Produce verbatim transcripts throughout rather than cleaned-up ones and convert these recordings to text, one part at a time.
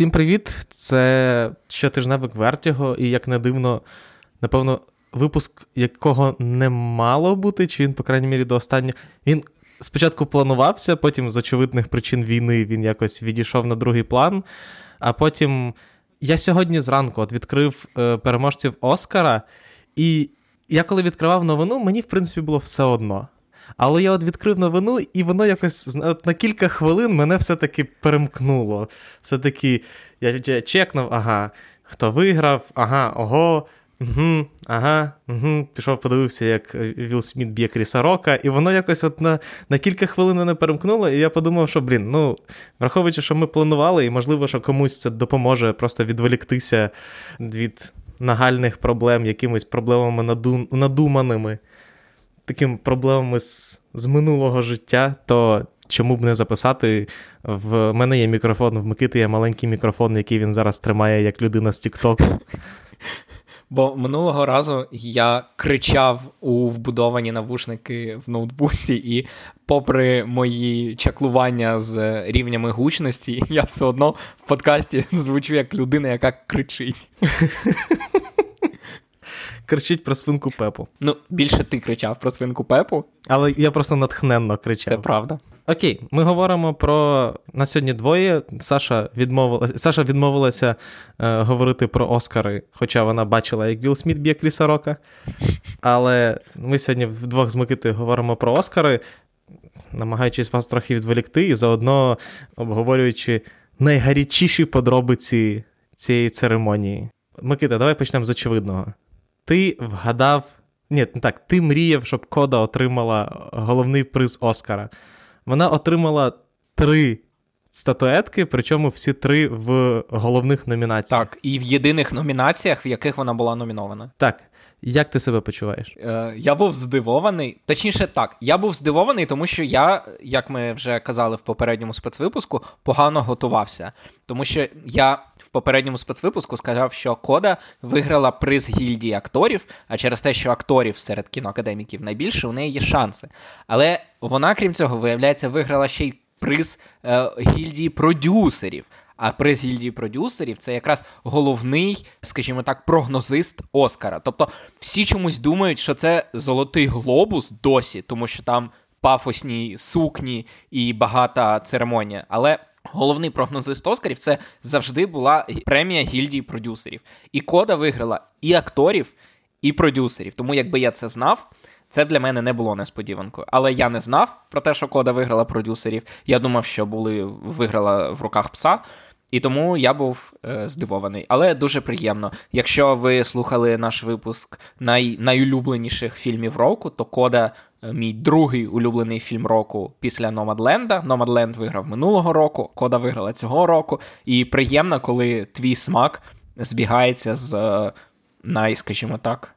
Всім привіт! Це щотижневик Вертіго, і, як не дивно, напевно, випуск, якого не мало бути, чи він, по крайній мірі, до останнього. Він спочатку планувався, потім з очевидних причин війни він якось відійшов на другий план, а потім я сьогодні зранку от відкрив е, переможців Оскара, і я коли відкривав новину, мені, в принципі, було все одно. Але я от відкрив новину, і воно якось от на кілька хвилин мене все-таки перемкнуло. Все-таки я, я чекнув, ага, хто виграв, ага, ого, угу, ага, угу. Пішов, подивився, як Вілл Сміт б'є Кріса Рока, і воно якось от на, на кілька хвилин мене перемкнуло, і я подумав, що, блін, ну, враховуючи, що ми планували, і, можливо, що комусь це допоможе просто відволіктися від нагальних проблем, якимись проблемами наду, надуманими, такими проблемами з, з минулого життя, то чому б не записати? В мене є мікрофон, в Микити є маленький мікрофон, який він зараз тримає, як людина з TikTok. Бо минулого разу я кричав у вбудовані навушники в ноутбуці, і попри мої чаклування з рівнями гучності, я все одно в подкасті звучу як людина, яка кричить. Кричить про свинку Пепу. Ну, більше ти кричав про свинку Пепу. Але я просто натхненно кричав. Це правда. Окей, ми говоримо про... На сьогодні двоє. Саша відмовилася, Саша відмовилася е, говорити про Оскари, хоча вона бачила, як Вілл Сміт б'є Кріса Рока. Але ми сьогодні вдвох з Микитою говоримо про Оскари, намагаючись вас трохи відволікти і заодно обговорюючи найгарячіші подробиці цієї церемонії. Микита, давай почнемо з очевидного. Ти вгадав... Ні, не так. Ти мріяв, щоб Кода отримала головний приз Оскара. Вона отримала три статуетки, причому всі три в головних номінаціях. Так, і в єдиних номінаціях, в яких вона була номінована. Так. Як ти себе почуваєш? Е, я був здивований. Точніше так, я був здивований, тому що я, як ми вже казали в попередньому спецвипуску, погано готувався. Тому що я в попередньому спецвипуску сказав, що Кода виграла приз гільдії акторів, а через те, що акторів серед кіноакадеміків найбільше, у неї є шанси. Але вона, крім цього, виявляється, виграла ще й приз е, гільдії продюсерів. А приз гільдії продюсерів – це якраз головний, скажімо так, прогнозист Оскара. Тобто всі чомусь думають, що це «Золотий глобус» досі, тому що там пафосні сукні і багата церемонія. Але головний прогнозист Оскарів – це завжди була премія гільдії продюсерів. І Кода виграла і акторів, і продюсерів. Тому якби я це знав, це для мене не було несподіванкою. Але я не знав про те, що Кода виграла продюсерів. Я думав, що були, виграла «В руках пса». І тому я був е, здивований. Але дуже приємно. Якщо ви слухали наш випуск най, найулюбленіших фільмів року, то Кода е, – мій другий улюблений фільм року після Номадленда. Номадленд виграв минулого року, Кода виграла цього року. І приємно, коли твій смак збігається з е, най, скажімо так,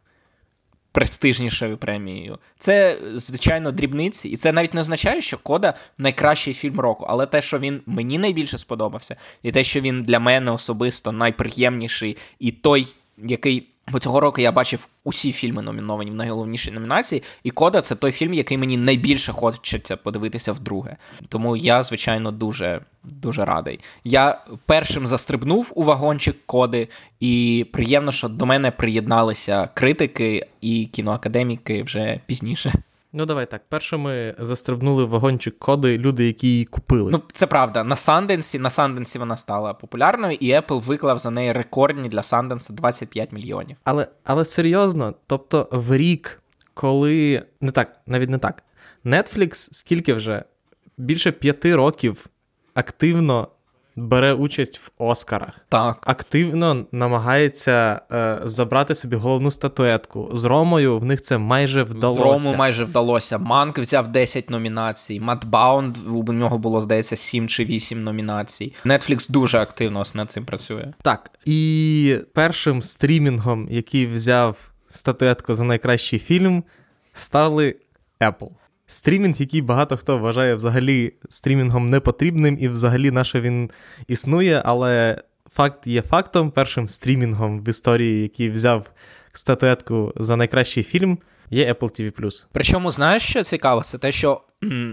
престижнішою премією. Це, звичайно, дрібниці, і це навіть не означає, що Кода найкращий фільм року, але те, що він мені найбільше сподобався, і те, що він для мене особисто найприємніший, і той, який... Бо цього року я бачив усі фільми номіновані в найголовнішій номінації, і Кода – це той фільм, який мені найбільше хочеться подивитися вдруге. Тому я, звичайно, дуже, дуже радий. Я першим застрибнув у вагончик Коди, і приємно, що до мене приєдналися критики і кіноакадеміки вже пізніше. Ну, давай так. Першими застрибнули в вагончик Коди люди, які її купили. Ну, це правда. На Санденсі, на Санденсі вона стала популярною, і Apple виклав за неї рекордні для Санденса двадцять п'ять мільйонів. Але, але серйозно, тобто в рік, коли... Не так, навіть не так. Netflix скільки вже? Більше п'яти років активно бере участь в Оскарах. Так. Активно намагається е, забрати собі головну статуетку. З Ромою в них це майже вдалося. З Рому майже вдалося. Манк взяв десять номінацій. Мадбаунд, у нього було, здається, сім чи вісім номінацій. Netflix дуже активно над цим працює. Так. І першим стрімінгом, який взяв статуетку за найкращий фільм, стали Apple. Стрімінг, який багато хто вважає взагалі стрімінгом непотрібним, і взагалі наше він існує, але факт є фактом. Першим стрімінгом в історії, який взяв статуетку за найкращий фільм, є Apple ті ві плюс. Причому, знаєш, що цікаво? Це те, що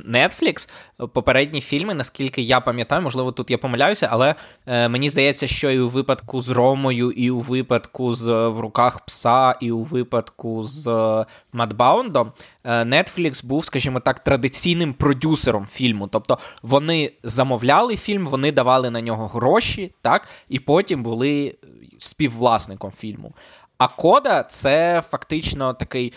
Netflix, попередні фільми, наскільки я пам'ятаю, можливо, тут я помиляюся, але е, мені здається, що і у випадку з Ромою, і у випадку з В руках пса, і у випадку з е, Мадбаундом, е, Netflix був, скажімо так, традиційним продюсером фільму. Тобто вони замовляли фільм, вони давали на нього гроші, так, і потім були співвласником фільму. А Кода – це фактично такий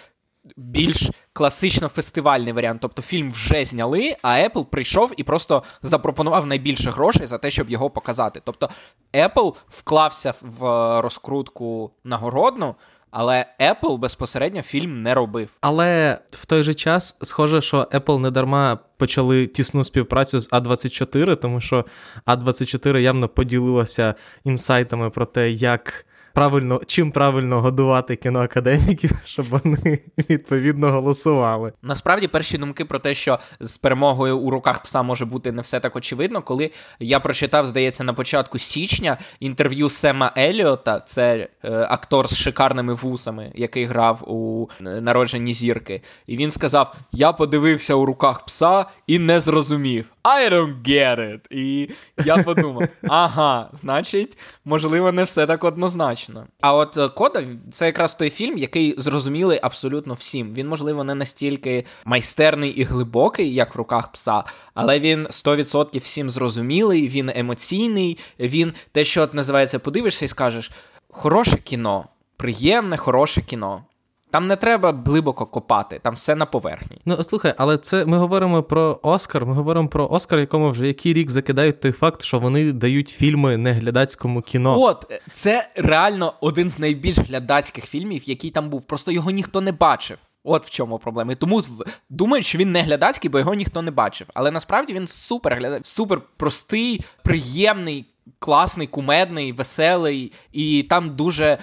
більш класично фестивальний варіант. Тобто фільм вже зняли, а Apple прийшов і просто запропонував найбільше грошей за те, щоб його показати. Тобто Apple вклався в розкрутку нагородну, але Apple безпосередньо фільм не робив. Але в той же час схоже, що Apple не дарма почали тісну співпрацю з а двадцять чотири, тому що а двадцять чотири явно поділилася інсайтами про те, як правильно, чим правильно годувати кіноакадеміків, щоб вони відповідно голосували. Насправді, перші думки про те, що з перемогою у руках пса може бути не все так очевидно, коли я прочитав, здається, на початку січня інтерв'ю Сема Еліота, це е, актор з шикарними вусами, який грав у «Народженні зірки», і він сказав: "Я подивився у руках пса і не зрозумів. I don't get it." І я подумав: ага, значить, можливо, не все так однозначно. А от Кода – це якраз той фільм, який зрозумілий абсолютно всім. Він, можливо, не настільки майстерний і глибокий, як в руках пса, але він сто відсотків всім зрозумілий, він емоційний, він те, що от називається, подивишся і скажеш: хороше кіно, приємне, хороше кіно. Там не треба глибоко копати, там все на поверхні. Ну, слухай, але це ми говоримо про Оскар, ми говоримо про Оскар, якому вже який рік закидають той факт, що вони дають фільми не глядацькому кіно. От, це реально один з найбільш глядацьких фільмів, який там був, просто його ніхто не бачив. От в чому проблема. І тому думають, що він не глядацький, бо його ніхто не бачив. Але насправді він супер глядацький, супер простий, приємний, класний, кумедний, веселий, і там дуже е,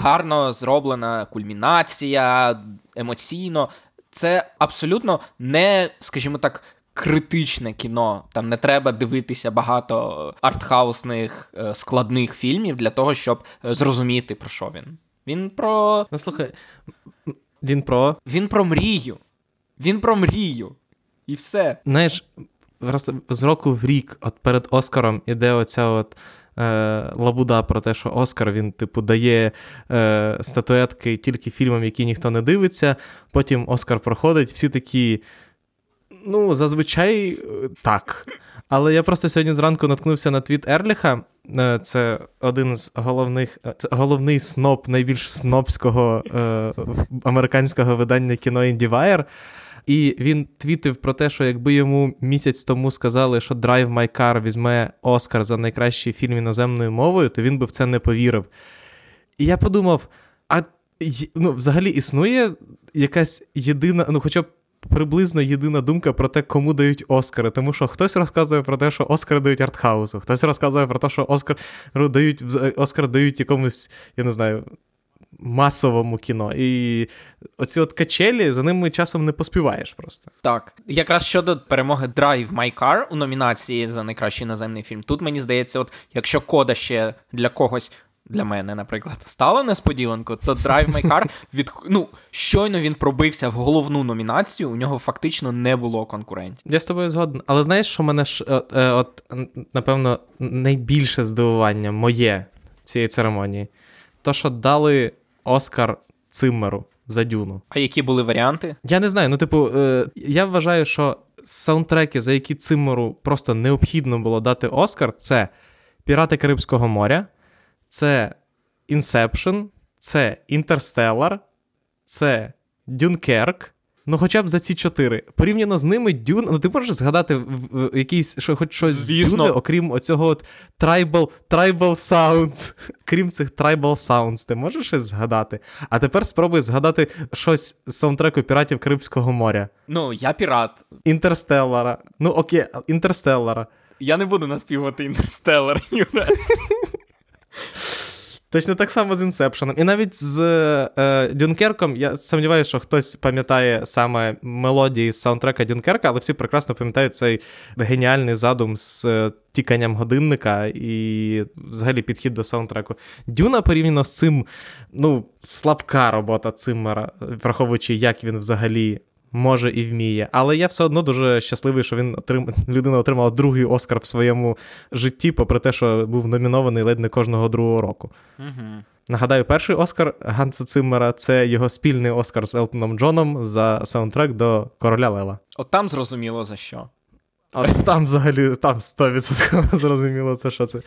гарно зроблена кульмінація, емоційно. Це абсолютно не, скажімо так, критичне кіно. Там не треба дивитися багато артхаусних е, складних фільмів для того, щоб зрозуміти, про що він. Він про... Ну, слухай, він про... Він про мрію. Він про мрію. І все. Знаєш... Просто з року в рік от перед Оскаром іде оця от е, лабуда про те, що Оскар, він, типу, дає е, статуетки тільки фільмам, які ніхто не дивиться. Потім Оскар проходить, всі такі, ну, зазвичай так. Але я просто сьогодні зранку наткнувся на твіт Ерліха. Це один з головних, головний сноб найбільш снобського е, американського видання кіно IndieWire. І він твітив про те, що якби йому місяць тому сказали, що Drive My Car візьме Оскар за найкращий фільм іноземною мовою, то він би в це не повірив. І я подумав, а ну, взагалі існує якась єдина, ну хоча б приблизно єдина думка про те, кому дають Оскари. Тому що хтось розказує про те, що Оскар дають артхаусу, хтось розказує про те, що Оскар дають, Оскар дають якомусь, я не знаю, масовому кіно. І оці от качелі, за ними часом не поспіваєш просто. Так. Якраз щодо перемоги Drive My Car у номінації за найкращий іноземний фільм, тут, мені здається, от якщо Кода ще для когось, для мене, наприклад, стала несподіванкою, то Drive My Car, від... ну, щойно він пробився в головну номінацію, у нього фактично не було конкурентів. Я з тобою згоден. Але знаєш, що мене ж, от, от, напевно, найбільше здивування моє цієї церемонії? То, що дали Оскар Циммеру за Дюну. А які були варіанти? Я не знаю, ну, типу, е, я вважаю, що саундтреки, за які Циммеру просто необхідно було дати Оскар, це «Пірати Карибського моря», це «Інсепшн», це «Інтерстеллар», це «Дюнкерк». Ну, хоча б за ці чотири. Порівняно з ними Дюна... Ну, ти можеш згадати в, в, в якийсь, що, хоч щось з Дюни, окрім оцього от Трайбл... Трайбл Саундс. Крім цих Трайбл Саундс, ти можеш щось згадати? А тепер спробуй згадати щось з саундтреку «Піратів Карибського моря». Ну, я пірат. «Інтерстеллара». Ну, окей, «Інтерстеллара». Я не буду наспівувати «Інтерстеллар», Юра. Точно так само з «Інсепшеном». І навіть з е, «Дюнкерком» я сумніваюся, що хтось пам'ятає саме мелодії з саундтрека «Дюнкерка», але всі прекрасно пам'ятають цей геніальний задум з е, тіканням годинника і взагалі підхід до саундтреку. «Дюна» порівняно з цим, ну, слабка робота Циммера, враховуючи, як він взагалі може і вміє. Але я все одно дуже щасливий, що він отрим... людина отримала другий Оскар в своєму житті, попри те, що був номінований ледь не кожного другого року. Угу. Нагадаю, перший Оскар Ганса Циммера – це його спільний Оскар з Елтоном Джоном за саундтрек до «Короля Лева». От там зрозуміло за що. От там взагалі, там сто відсотків зрозуміло, це що, це,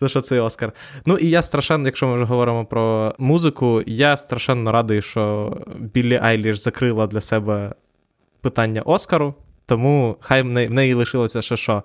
це що цей Оскар. Ну і я страшенно, якщо ми вже говоримо про музику, я страшенно радий, що Біллі Айліш закрила для себе питання Оскару, тому хай в неї, в неї лишилося ще що.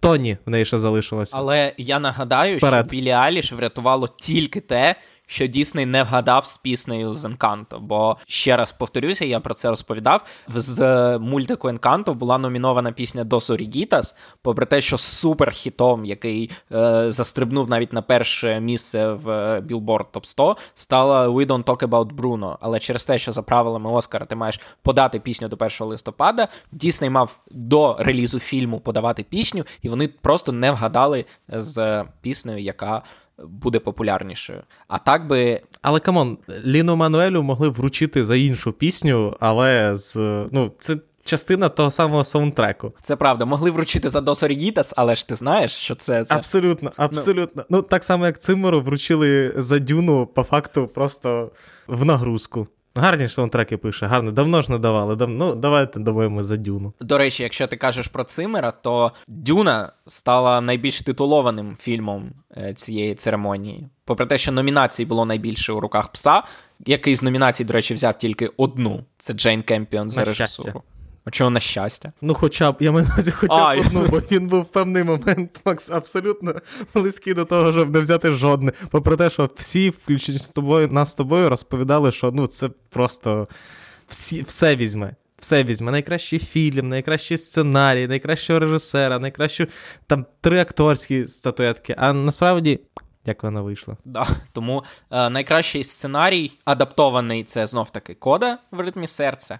Тоні в неї ще залишилося. Але я нагадаю, Вперед. що Біллі Айліш врятувало тільки те, що Дісней не вгадав з піснею з «Енканто». Бо, ще раз повторюся, я про це розповідав, з мультику «Енканто» була номінована пісня «Dos Origuitas», попри те, що суперхітом, який е, застрибнув навіть на перше місце в е, Billboard Top сто, стала «We Don't Talk About Bruno». Але через те, що за правилами Оскара ти маєш подати пісню до першого листопада, Дісней мав до релізу фільму подавати пісню, і вони просто не вгадали з піснею, яка буде популярнішою. А так би... Але, камон, Ліну Мануелю могли вручити за іншу пісню, але з... Ну, це частина того самого саундтреку. Це правда. Могли вручити за «Dos Origuitas», але ж ти знаєш, що це... це... Абсолютно, абсолютно. Ну... ну, так само, як Циммеру вручили за «Дюну», по факту, просто в нагрузку. Гарні ж саундтреки пише, гарно. Давно ж не давали. Дав... Ну, давайте домовимо за «Дюну». До речі, якщо ти кажеш про Циммера, то «Дюна» стала найбільш титулованим фільмом цієї церемонії. Попри те, що номінацій було найбільше «У руках пса», який з номінацій, до речі, взяв тільки одну. Це Джейн Кемпіон за режисуру. Чого на щастя? Ну, хоча б, я маю на увазі, хоча а, б одну, я... бо він був в певний момент, Макс, абсолютно близький до того, щоб не взяти жодне. Попри те, що всі, включно з тобою, нас з тобою, розповідали, що ну, це просто всі, все візьме. Все візьме. Найкращий фільм, найкращий сценарій, найкращого режисера, найкращу там три акторські статуетки. А насправді... Як вона вийшла. Да, тому е, найкращий сценарій адаптований, це знов-таки «Кода» в «Ритмі серця».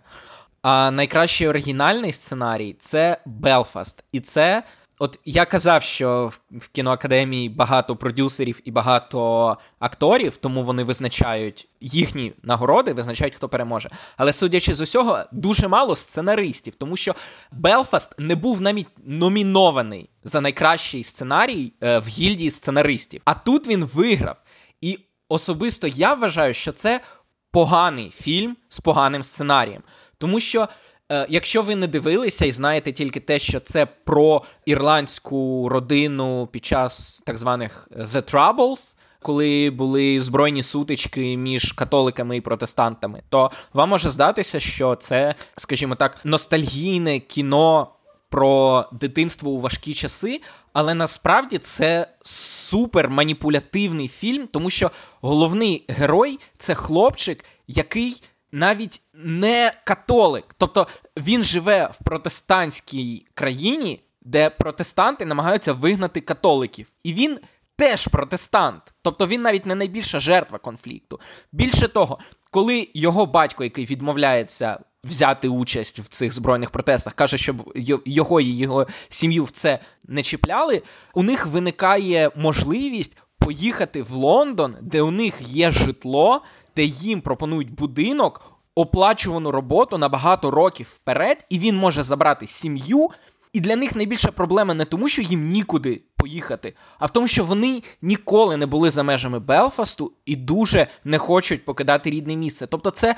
А найкращий оригінальний сценарій – це «Белфаст». І це, от я казав, що в кіноакадемії багато продюсерів і багато акторів, тому вони визначають їхні нагороди, визначають, хто переможе. Але, судячи з усього, дуже мало сценаристів, тому що «Белфаст» не був навіть номінований за найкращий сценарій в гільдії сценаристів. А тут він виграв. І особисто я вважаю, що це поганий фільм з поганим сценарієм. Тому що, е, якщо ви не дивилися і знаєте тільки те, що це про ірландську родину під час так званих «The Troubles», коли були збройні сутички між католиками і протестантами, то вам може здатися, що це, скажімо так, ностальгійне кіно про дитинство у важкі часи, але насправді це суперманіпулятивний фільм, тому що головний герой – це хлопчик, який... навіть не католик. Тобто він живе в протестантській країні, де протестанти намагаються вигнати католиків. І він теж протестант. Тобто він навіть не найбільша жертва конфлікту. Більше того, коли його батько, який відмовляється взяти участь в цих збройних протестах, каже, щоб його і його сім'ю в це не чіпляли, у них виникає можливість поїхати в Лондон, де у них є житло, де їм пропонують будинок, оплачувану роботу на багато років вперед, і він може забрати сім'ю. І для них найбільша проблема не тому, що їм нікуди поїхати, а в тому, що вони ніколи не були за межами Белфасту і дуже не хочуть покидати рідне місце. Тобто це,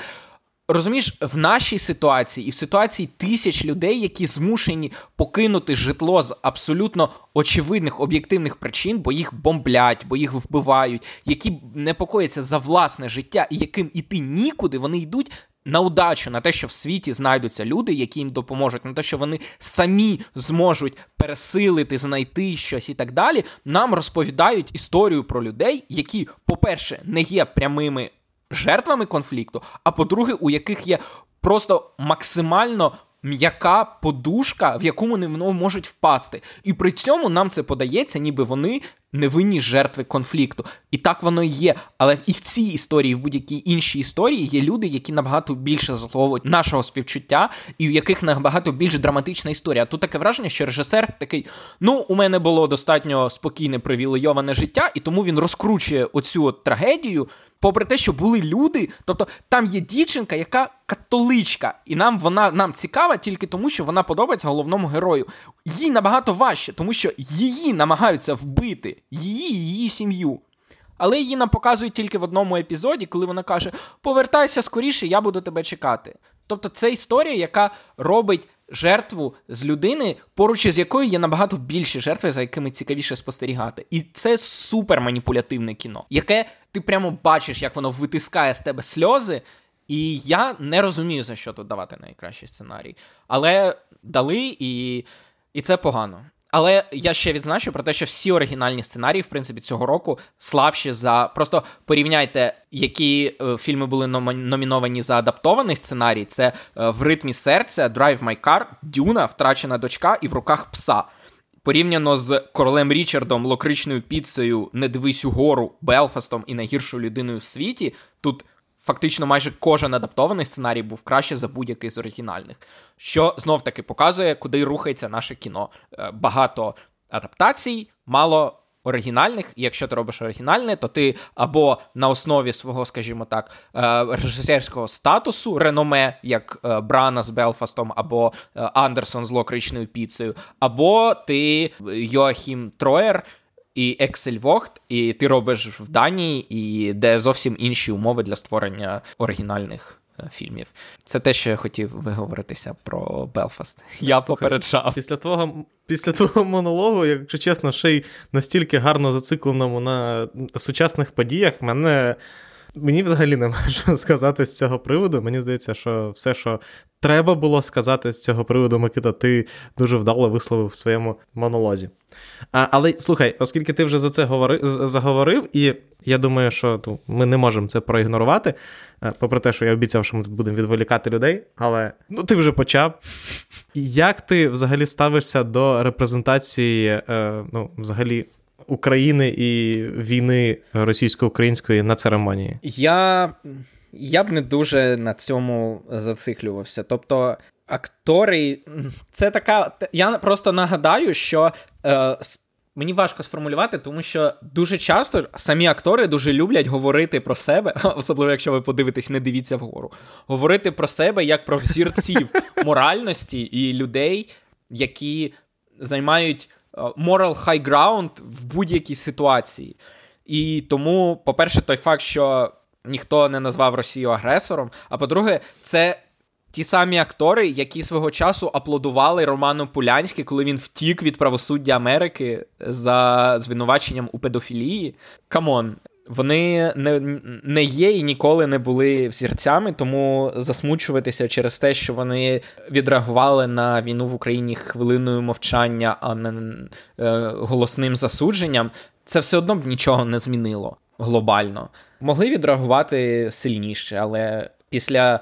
розумієш, в нашій ситуації і в ситуації тисяч людей, які змушені покинути житло з абсолютно очевидних, об'єктивних причин, бо їх бомблять, бо їх вбивають, які непокояться за власне життя і яким іти нікуди, вони йдуть на удачу, на те, що в світі знайдуться люди, які їм допоможуть, на те, що вони самі зможуть пересилити, знайти щось і так далі. Нам розповідають історію про людей, які, по-перше, не є прямими жертвами конфлікту, а по-друге, у яких є просто максимально м'яка подушка, в яку вони можуть впасти. І при цьому нам це подається, ніби вони невинні жертви конфлікту. І так воно і є. Але і в цій історії, і в будь-якій іншій історії є люди, які набагато більше заслуговують нашого співчуття, і в яких набагато більш драматична історія. Тут таке враження, що режисер такий, ну, у мене було достатньо спокійне, привілейоване життя, і тому він розкручує оцю от трагедію, попри те, що були люди, тобто там є дівчинка, яка католичка, і нам вона нам цікава тільки тому, що вона подобається головному герою. Їй набагато важче, тому що її намагаються вбити, її, її сім'ю. Але її нам показують тільки в одному епізоді, коли вона каже: "Повертайся скоріше, я буду тебе чекати". Тобто це історія, яка робить жертву з людини, поруч із якою є набагато більші жертви, за якими цікавіше спостерігати. І це супер маніпулятивне кіно, яке ти прямо бачиш, як воно витискає з тебе сльози, і я не розумію, за що тут давати найкращий сценарій. Але дали, і, і це погано. Але я ще відзначу про те, що всі оригінальні сценарії, в принципі, цього року слабші за... Просто порівняйте, які е, фільми були ном... номіновані за адаптований сценарій. Це е, «В ритмі серця», «Drive My Car», «Дюна», «Втрачена дочка» і «В руках пса». Порівняно з «Королем Річардом», «Локричною піцею», «Не дивись угору», «Белфастом» і «Найгіршою людиною в світі» тут фактично майже кожен адаптований сценарій був краще за будь-який з оригінальних. Що знов-таки показує, куди рухається наше кіно. Багато адаптацій, мало оригінальних. І якщо ти робиш оригінальне, то ти або на основі свого, скажімо так, режисерського статусу, реноме, як Брана з Белфастом, або Андерсон з Локричною піцею, або ти Йоахім Троєр, і Ексель-Вогт, і ти робиш в Данії, і де зовсім інші умови для створення оригінальних фільмів. Це те, що я хотів виговоритися про Белфаст. Я попереджав. Після твого, після твого монологу, якщо чесно, ще й настільки гарно зацикленому на сучасних подіях, мене... Мені взагалі немає що сказати з цього приводу. Мені здається, що все, що треба було сказати з цього приводу, Микита, ти дуже вдало висловив в своєму монолозі. А, але, слухай, оскільки ти вже за це говори, заговорив, і я думаю, що ну, ми не можемо це проігнорувати, попри те, що я обіцяв, що ми тут будемо відволікати людей, але ну, ти вже почав. Як ти взагалі ставишся до репрезентації, е, ну, взагалі, України і війни російсько-української на церемонії? Я, я б не дуже на цьому зациклювався. Тобто, актори... Це така... Я просто нагадаю, що... Е, мені важко сформулювати, тому що дуже часто самі актори дуже люблять говорити про себе, особливо якщо ви подивитесь «Не дивіться вгору», говорити про себе як про взірців моральності і людей, які займають... moral high ground в будь-якій ситуації. І тому, по-перше, той факт, що ніхто не назвав Росію агресором, а по-друге, це ті самі актори, які свого часу аплодували Роману Полянському, коли він втік від правосуддя Америки за звинуваченням у педофілії. Камон, вони не, не є і ніколи не були взірцями, тому засмучуватися через те, що вони відреагували на війну в Україні хвилиною мовчання, а не е, голосним засудженням, це все одно б нічого не змінило глобально. Могли відреагувати сильніше, але після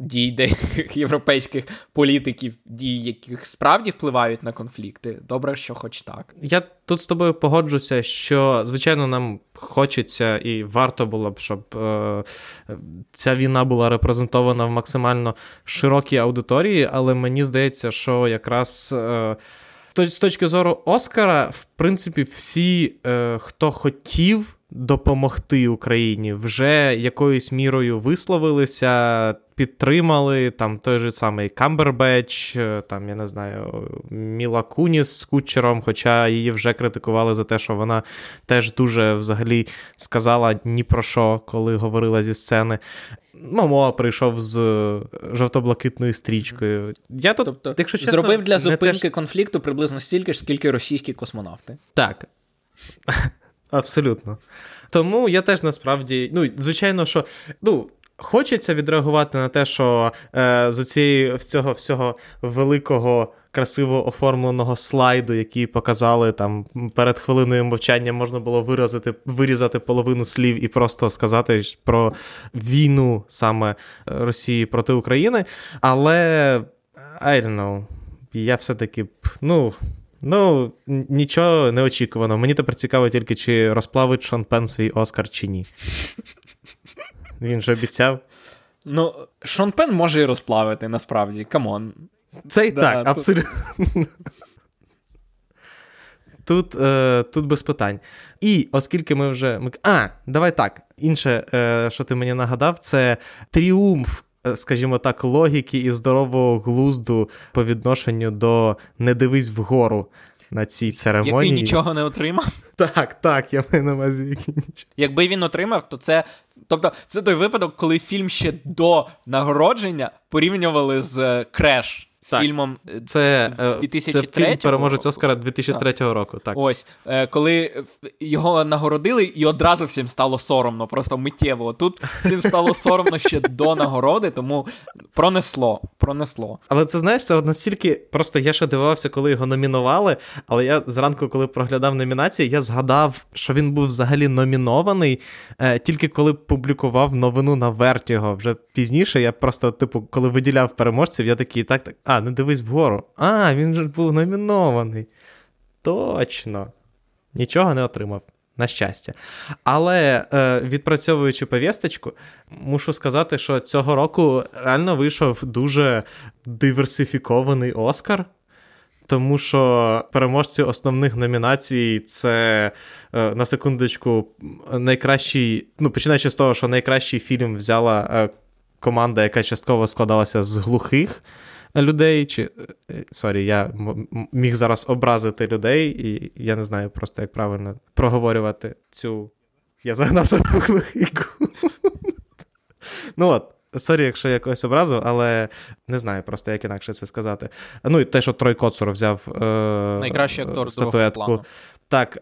дій деяких європейських політиків, дій, яких справді впливають на конфлікти. Добре, що хоч так. Я тут з тобою погоджуся, що, звичайно, нам хочеться і варто було б, щоб е- ця війна була репрезентована в максимально широкій аудиторії, але мені здається, що якраз... Е- з точки зору Оскара, в принципі, всі, е, хто хотів допомогти Україні, вже якоюсь мірою висловилися, підтримали, там той же самий Камбербетч, там, я не знаю, Міла Куніс з Кутчером, хоча її вже критикували за те, що вона теж дуже взагалі сказала ні про що, коли говорила зі сцени. Момоа прийшов з жовто-блакитною стрічкою. Я тут, тобто, якщо чесно, зробив для зупинки теж... конфлікту приблизно стільки ж, скільки російські космонавти. Так. Абсолютно. Тому я теж насправді, ну, звичайно, що, ну, хочеться відреагувати на те, що е, з цієї, з цього всього великого красиво оформленого слайду, який показали там перед хвилиною мовчання, можна було виразити, вирізати половину слів і просто сказати про війну саме Росії проти України. Але I don't know. Я все-таки, ну, ну, нічого не очікувано. Мені тепер цікаво тільки, чи розплавить Шон Пен свій Оскар, чи ні. Він же обіцяв. Ну, Шон Пен може і розплавити, насправді. Камон. Це і да, так, тут... абсолютно. Тут, е, тут без питань. І оскільки ми вже... А, давай так. Інше, е, що ти мені нагадав, це тріумф, скажімо так, логіки і здорового глузду по відношенню до «Не дивись вгору» на цій церемонії. Який нічого не отримав. Так, так, я маю на увазі, який нічого. Якби він отримав, то це... Тобто, це той випадок, коли фільм ще до нагородження порівнювали з «Креш». Так. Фільмом це, дві тисячі третього фільм «Переможець Оскара» дві тисячі третього так. року. Так. Ось, коли його нагородили, і одразу всім стало соромно, просто миттєво. Тут всім стало соромно ще до нагороди, тому пронесло, пронесло. Але це, знаєш, це настільки, просто я ще дивувався, коли його номінували, але я зранку, коли проглядав номінації, я згадав, що він був взагалі номінований, тільки коли публікував новину на Вертіго. Вже пізніше я просто, типу, коли виділяв переможців, я такий, так, так, а, «Не дивись вгору». А, він же був номінований. Точно. Нічого не отримав, на щастя. Але, е, відпрацьовуючи повісточку, мушу сказати, що цього року реально вийшов дуже диверсифікований Оскар, тому що переможці основних номінацій – це, е, на секундочку, найкращий, ну, починаючи з того, що найкращий фільм взяла е, команда, яка частково складалася з глухих людей, чи, сорі, я міг зараз образити людей, і я не знаю просто, як правильно проговорювати цю... Я загнався на глухіку. Ну от, сорі, якщо я когось образив, але не знаю просто, як інакше це сказати. Ну і те, що Трой Коцур взяв статуетку. Найкращий актор другого плану. Так,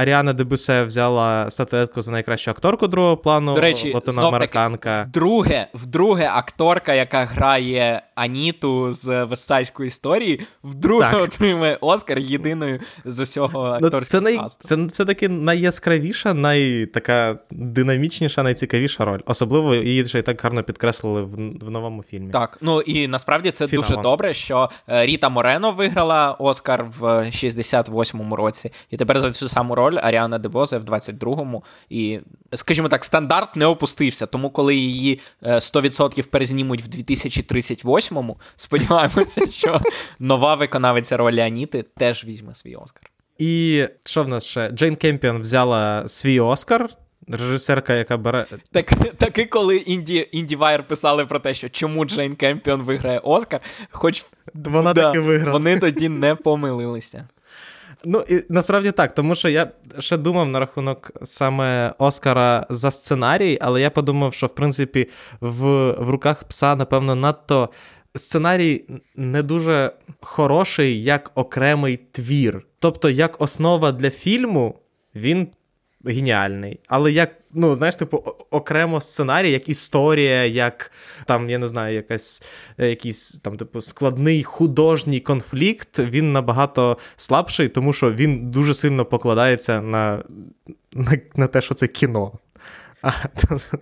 Аріана Дебюсе взяла статуетку за найкращу акторку другого плану. До речі, латиноамериканка. Вдруге, вдруге акторка, яка грає Аніту з «Вестсайдської історії», вдруге так. отримує Оскар єдиною з усього акторського ну, це касту. Най, це все-таки найяскравіша, найтака динамічніша, найцікавіша роль. Особливо її ще й так гарно підкреслили в, в новому фільмі. Так, ну і насправді це фіналом. Дуже добре, що Ріта Морено виграла Оскар в шістдесят восьмому році. І тепер за цю саму роль Аріана Дебюсе в двадцять другому. І, скажімо так, стандарт не опустився. Тому, коли її сто відсотків перезнімуть в дві тисячі тридцять восьмому, сподіваємося, що нова виконавиця ролі Аніти теж візьме свій Оскар. І що в нас ще? Джейн Кемпіон взяла свій Оскар. Режисерка, яка бере... Так, таки, коли Інді, IndieWire писали про те, що чому Джейн Кемпіон виграє Оскар, хоч вона да, таки виграла. Вони тоді не помилилися. Ну, і насправді так, тому що я ще думав на рахунок саме Оскара за сценарій, але я подумав, що, в принципі, в, в руках пса, напевно, надто сценарій не дуже хороший, як окремий твір. Тобто, як основа для фільму, він геніальний. Але як, ну, знаєш, типу, окремо сценарій, як історія, як, там, я не знаю, якась, якийсь, там, типу, складний художній конфлікт, він набагато слабший, тому що він дуже сильно покладається на, на, на те, що це кіно. А,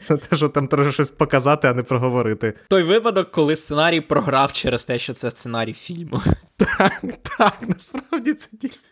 на те, що там треба щось показати, а не проговорити. Той випадок, коли сценарій програв через те, що це сценарій фільму. Так, так, насправді це дійсно.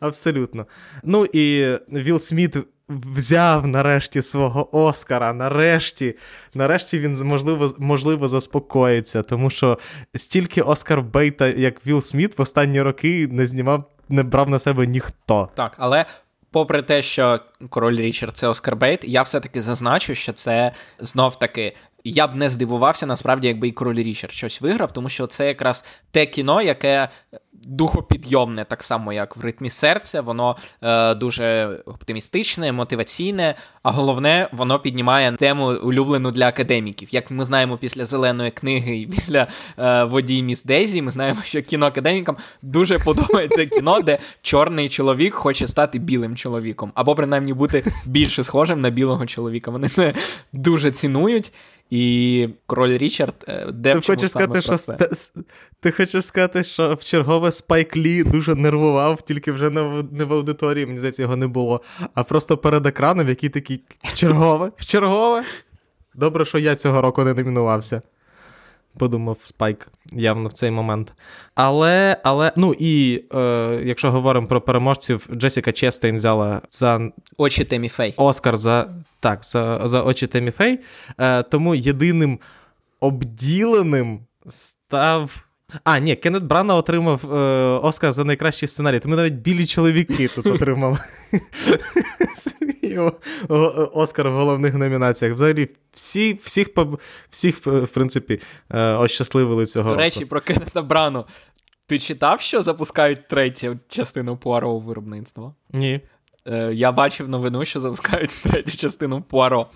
Абсолютно. Ну і Вілл Сміт взяв нарешті свого Оскара, нарешті, нарешті він, можливо, можливо заспокоїться, тому що стільки Оскар-бейта, як Вілл Сміт, в останні роки не знімав, не брав на себе ніхто. Так, але... Попри те, що «Король Річард» – це Оскарбейт, я все-таки зазначу, що це знов-таки... Я б не здивувався, насправді, якби і «Король Річард» щось виграв, тому що це якраз те кіно, яке духопідйомне, так само, як «В ритмі серця». Воно е, дуже оптимістичне, мотиваційне, а головне, воно піднімає тему, улюблену для академіків. Як ми знаємо після «Зеленої книги» і після е, «Водій міс Дейзі», ми знаємо, що кіноакадемікам дуже подобається кіно, де чорний чоловік хоче стати білим чоловіком, або, принаймні, бути більше схожим на білого чоловіка. Вони це дуже цінують. І «Король Річард» де ти в чому саме сказати, що, ти хочеш сказати, що в чергове Спайк Лі дуже нервував, тільки вже не, не в аудиторії, мені здається, його не було, а просто перед екраном, який такий в чергове, в чергове. Добре, що я цього року не номінувався. подумав Спайк явно в цей момент. Але, але, ну і е, якщо говоримо про переможців, Джесіка Честейн взяла за... Очі Темі Фей. Оскар за, так, за, за очі Темі Фей. Е, тому єдиним обділеним став... А, ні, Кеннет Брана отримав е, Оскар за найкращий сценарій. Тому навіть білі чоловіки тут отримали Оскар в головних номінаціях. Взагалі, всі, всіх, всіх, в принципі, е, ощасливили цього року. До речі, про Кеннета Брану. Ти читав, що запускають третю частину Пуаро виробництва? Ні. Е, я бачив новину, що запускають третю частину Пуаро.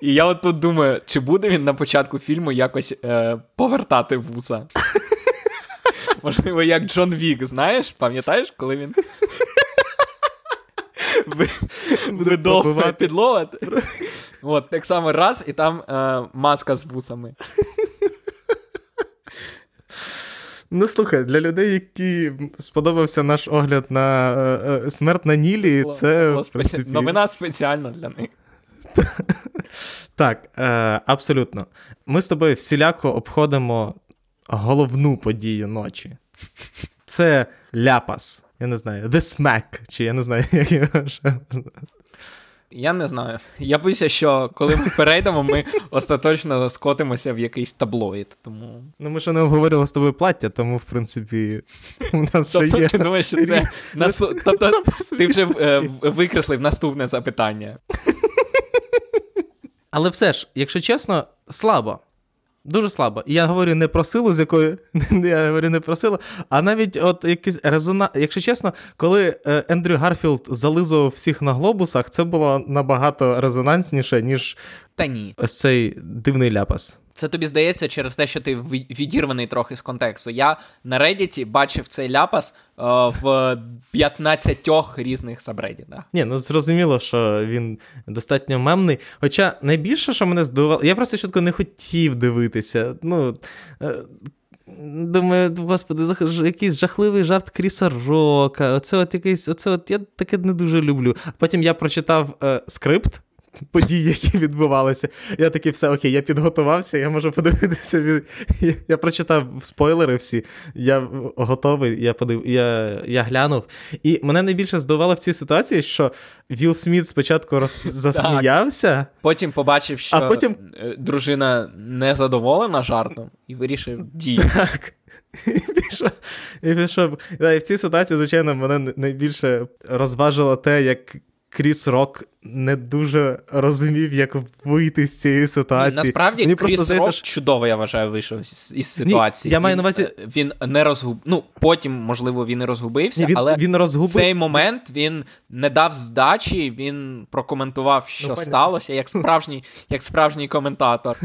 І я от тут думаю, чи буде він на початку фільму якось е, повертати вуса? Можливо, як Джон Вік, знаєш? Пам'ятаєш, коли він видовує підлога? От, так само раз, і там е, маска з вусами. Ну, слухай, для людей, які сподобався наш огляд на е, е, «Смерть на Нілі», це, це в принципі... Новина спеціально для них. Так, е, абсолютно. Ми з тобою всіляко обходимо головну подію ночі. Це ляпас. Я не знаю, The Smack, чи я не знаю, як його ще. Я не знаю. Я боюся, що коли ми перейдемо, ми остаточно скотимося в якийсь таблоїд. Тому... Ну, ми ще не обговорили з тобою плаття, тому, в принципі, у нас ще є... Тобто ти думаєш, що це... Тобто ти вже викреслив наступне запитання. Але все ж, якщо чесно, слабо. Дуже слабо. І я говорю не про силу, з якою... я говорю не про силу, а навіть от якийсь резонанс... Якщо чесно, коли Ендрю Гарфілд зализував всіх на глобусах, це було набагато резонансніше, ніж Та ні. ось цей дивний ляпас. Це тобі здається через те, що ти відірваний трохи з контексту. Я на Reddit бачив цей ляпас е, в п'ятнадцяти різних сабреддітах. Ні, ну зрозуміло, що він достатньо мемний. Хоча найбільше, що мене здивувало, я просто чітко не хотів дивитися. Ну, е, думаю, господи, якийсь жахливий жарт Кріса Рока. Оце от якийсь, оце от я таке не дуже люблю. Потім я прочитав е, скрипт події, які відбувалися. Я такий, все, окей, я підготувався, я можу подивитися. Від... Я, я прочитав спойлери всі, я готовий, я, подив... я, я глянув. І мене найбільше здивувало в цій ситуації, що Вілл Сміт спочатку роз... засміявся. Потім побачив, що а потім... дружина не задоволена жартом і вирішив діяти. Так. І пішов, і пішов. І в цій ситуації, звичайно, мене найбільше розважило те, як Кріс Рок не дуже розумів, як вийти з цієї ситуації. Насправді, мені Кріс просто, Рок знаєте, чудово, я вважаю, вийшов із ситуації. Ні, я він, маю на увазі... він не розгуб... Ну, потім, можливо, він і розгубився, Ні, він, але він розгубив... цей момент він не дав здачі, він прокоментував, що ну, сталося, як справжній, як справжній коментатор.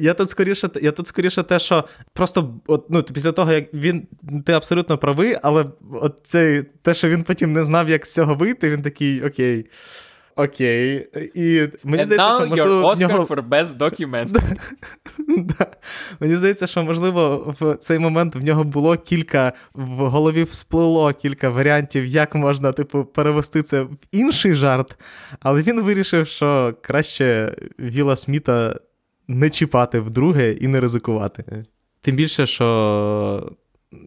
Я тут скоріше, я тут скоріше те, що просто от, ну, після того, як він, ти абсолютно правий, але от це, те, що він потім не знав, як з цього вийти, він такий, окей, окей. І мені And здається, що, можливо, Oscar нього... for best documentary. Да. Мені здається, що, можливо, в цей момент в нього було кілька, в голові всплило кілька варіантів, як можна, типу, перевести це в інший жарт, але він вирішив, що краще Вілла Сміта не чіпати вдруге і не ризикувати. Тим більше, що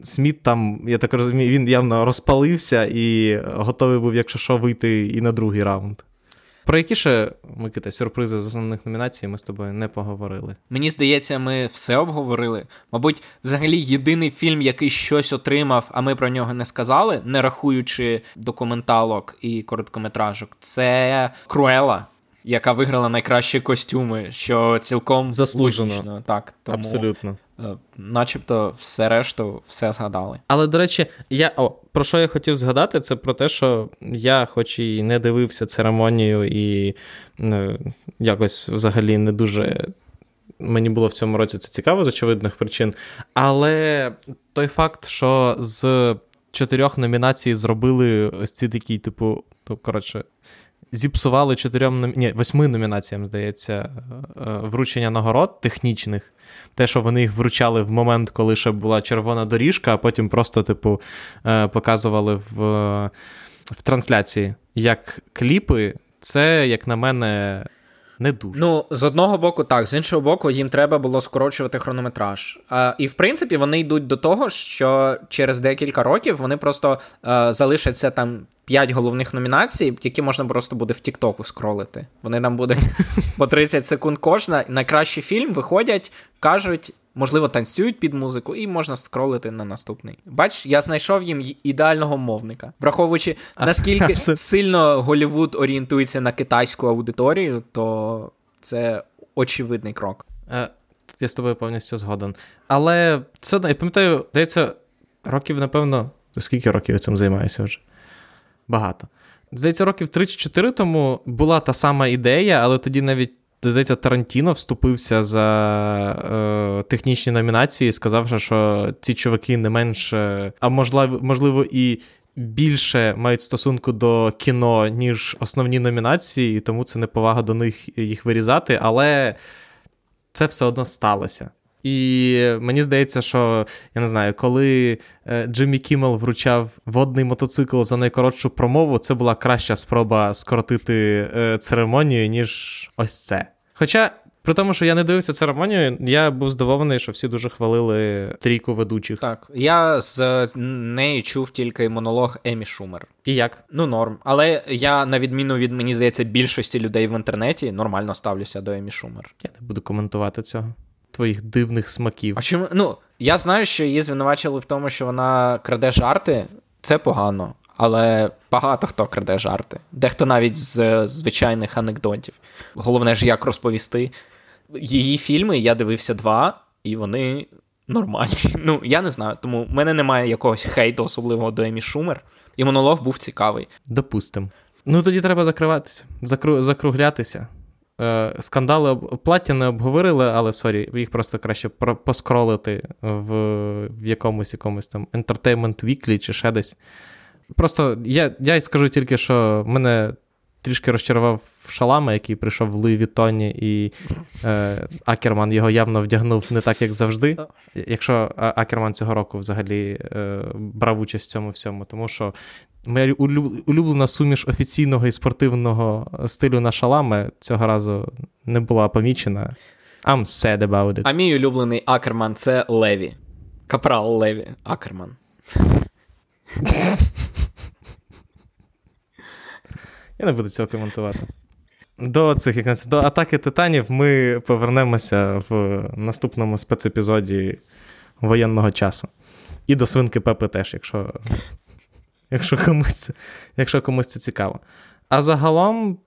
Сміт там, я так розумію, він явно розпалився і готовий був, якщо що, вийти і на другий раунд. Про які ще, Микита, сюрпризи з основних номінацій ми з тобою не поговорили? Мені здається, ми все обговорили. Мабуть, взагалі єдиний фільм, який щось отримав, а ми про нього не сказали, не рахуючи документалок і короткометражок, це «Круела», яка виграла найкращі костюми, що цілком заслужено. Логічно. Так, тому абсолютно. Начебто все решту, все згадали. Але, до речі, я о, про що я хотів згадати, це про те, що я хоч і не дивився церемонію і ну, якось взагалі не дуже... Мені було в цьому році це цікаво з очевидних причин, але той факт, що з чотирьох номінацій зробили ось ці такі, типу, то, коротше... зіпсували чотирьом номі... Ні, восьми номінаціям, здається, вручення нагород технічних. Те, що вони їх вручали в момент, коли ще була червона доріжка, а потім просто, типу, показували в, в трансляції. Як кліпи, це, як на мене, не дуже. Ну, з одного боку так, з іншого боку їм треба було скорочувати хронометраж. Е, і в принципі вони йдуть до того, що через декілька років вони просто е, залишаться там п'ять головних номінацій, які можна просто буде в TikTok скролити. Вони там будуть по тридцять секунд кожна, найкращий фільм, виходять, кажуть, можливо, танцюють під музику, і можна скролити на наступний. Бач, я знайшов їм ідеального мовника. Враховуючи, наскільки сильно Голлівуд орієнтується на китайську аудиторію, то це очевидний крок. Я з тобою повністю згоден. Але це, я пам'ятаю, здається, років, напевно, скільки років я цим займаюся вже? Багато. Здається, років три чи чотири тому була та сама ідея, але тоді навіть, здається, Тарантіно вступився за е, технічні номінації, сказавши, що ці чуваки не менше, а можливо, можливо і більше мають стосунку до кіно, ніж основні номінації, і тому це неповага до них їх вирізати, але це все одно сталося. І мені здається, що, я не знаю, коли Джиммі Кіммел вручав водний мотоцикл за найкоротшу промову, це була краща спроба скоротити церемонію, ніж ось це. Хоча, при тому, що я не дивився церемонію, я був здивований, що всі дуже хвалили трійку ведучих. Так, я з неї чув тільки монолог Емі Шумер. І як? Ну, норм. Але я, на відміну від, мені здається, більшості людей в інтернеті, нормально ставлюся до Емі Шумер. Я не буду коментувати цього. Твоїх дивних смаків. А чому? Ну, я знаю, що її звинувачили в тому, що вона краде жарти. Це погано. Але багато хто краде жарти. Дехто навіть з звичайних анекдотів. Головне ж, як розповісти. Її фільми я дивився два, і вони нормальні. Ну, я не знаю. Тому в мене немає якогось хейту, особливого до Емі Шумер. І монолог був цікавий. Допустим. Ну, тоді треба закриватися. Закру... Закруглятися. Скандали плаття не обговорили, але, сорі, їх просто краще поскролити в, в якомусь якомусь там Entertainment Weekly чи ще десь. Просто я, я скажу тільки, що мене трішки розчарував Шалама, який прийшов в Луї Віттоні, і е, Акерман його явно вдягнув не так, як завжди. Якщо Акерман цього року взагалі е, брав участь в цьому всьому, тому що моя улюблена суміш офіційного і спортивного стилю на Шаламе цього разу не була помічена. I'm sad about it. А мій улюблений Акерман – це Леві. Капрал Леві Акерман. Я не буду цього коментувати. До цих, до атаки титанів ми повернемося в наступному спецепізоді воєнного часу. І до свинки Пепи теж, якщо... Якщо комусь це, якщо комусь це цікаво. А загалом,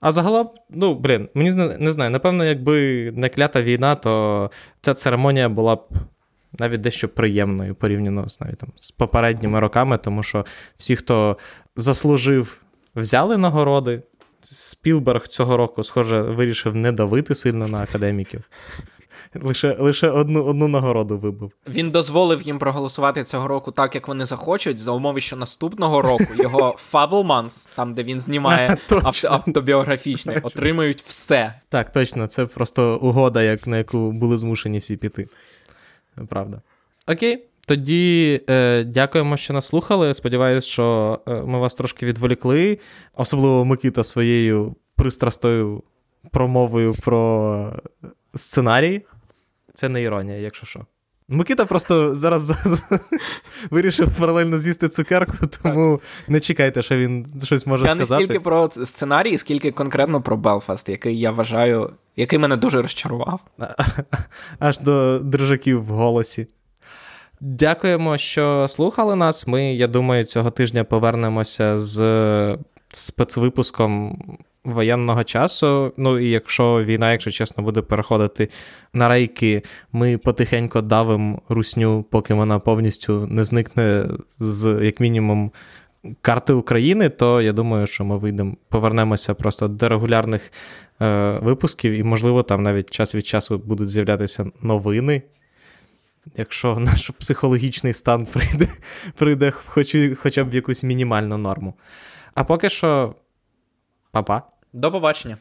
а загалом, ну, блін, мені не знаю, напевно, якби не клята війна, то ця церемонія була б навіть дещо приємною порівняно з, навіть, там, з попередніми роками, тому що всі, хто заслужив, взяли нагороди. Спілберг цього року, схоже, вирішив не давити сильно на академіків. Лише, лише одну, одну нагороду вибив. Він дозволив їм проголосувати цього року так, як вони захочуть, за умови, що наступного року його Fable Months, там, де він знімає авто, автобіографічне, отримають все. Так, точно, це просто угода, як, на яку були змушені всі піти. Правда. Окей, тоді е, дякуємо, що нас слухали. Сподіваюсь, що е, ми вас трошки відволікли. Особливо Микита своєю пристрастою промовою про сценарій. Це не іронія, якщо що. Микита просто зараз вирішив паралельно з'їсти цукерку, тому так. Не чекайте, що він щось може я сказати. Я не стільки про сценарій, скільки конкретно про Белфаст, який я вважаю, який мене дуже розчарував. Аж до дрижаків в голосі. Дякуємо, що слухали нас. Ми, я думаю, цього тижня повернемося з спецвипуском воєнного часу, ну і якщо війна, якщо чесно, буде переходити на рейки, ми потихенько давимо русню, поки вона повністю не зникне з, як мінімум, карти України, то я думаю, що ми вийдемо, повернемося просто до регулярних е, випусків і, можливо, там навіть час від часу будуть з'являтися новини, якщо наш психологічний стан прийде, прийде хоч, хоча б в якусь мінімальну норму. А поки що, па-па. До побачення.